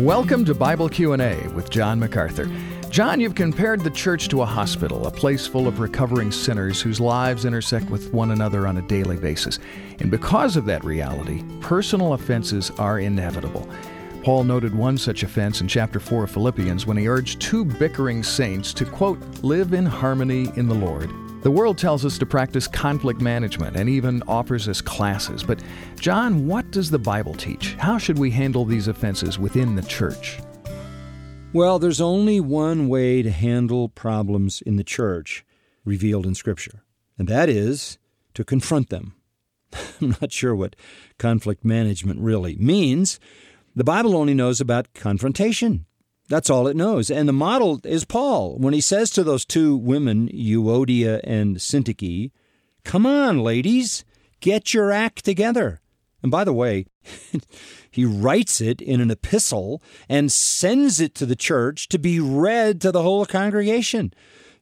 Welcome to Bible Q&A with John MacArthur. John, you've compared the church to a hospital, a place full of recovering sinners whose lives intersect with one another on a daily basis. And because of that reality, personal offenses are inevitable. Paul noted one such offense in chapter 4 of Philippians when he urged two bickering saints to, quote, live in harmony in the Lord. The world tells us to practice conflict management and even offers us classes. But, John, what does the Bible teach? How should we handle these offenses within the church? Well, there's only one way to handle problems in the church revealed in Scripture, and that is to confront them. I'm not sure what conflict management really means. The Bible only knows about confrontation. That's all it knows. And the model is Paul when he says to those two women, Euodia and Syntyche, come on, ladies, get your act together. And by the way, he writes it in an epistle and sends it to the church to be read to the whole congregation.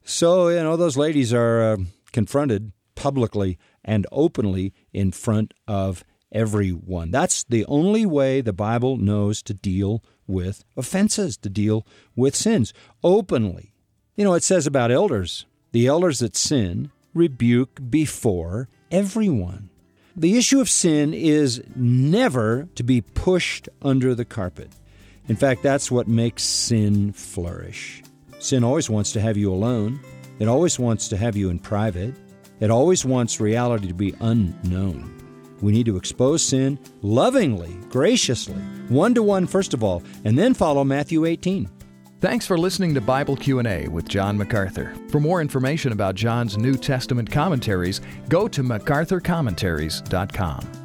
So, those ladies are confronted publicly and openly in front of everyone. That's the only way the Bible knows to deal with offenses, to deal with sins openly. It says about elders, the elders that sin rebuke before everyone. The issue of sin is never to be pushed under the carpet. In fact, that's what makes sin flourish. Sin always wants to have you alone. It always wants to have you in private. It always wants reality to be unknown. We need to expose sin lovingly, graciously, one-to-one first of all, and then follow Matthew 18. Thanks for listening to Bible Q&A with John MacArthur. For more information about John's New Testament commentaries, go to MacArthurCommentaries.com.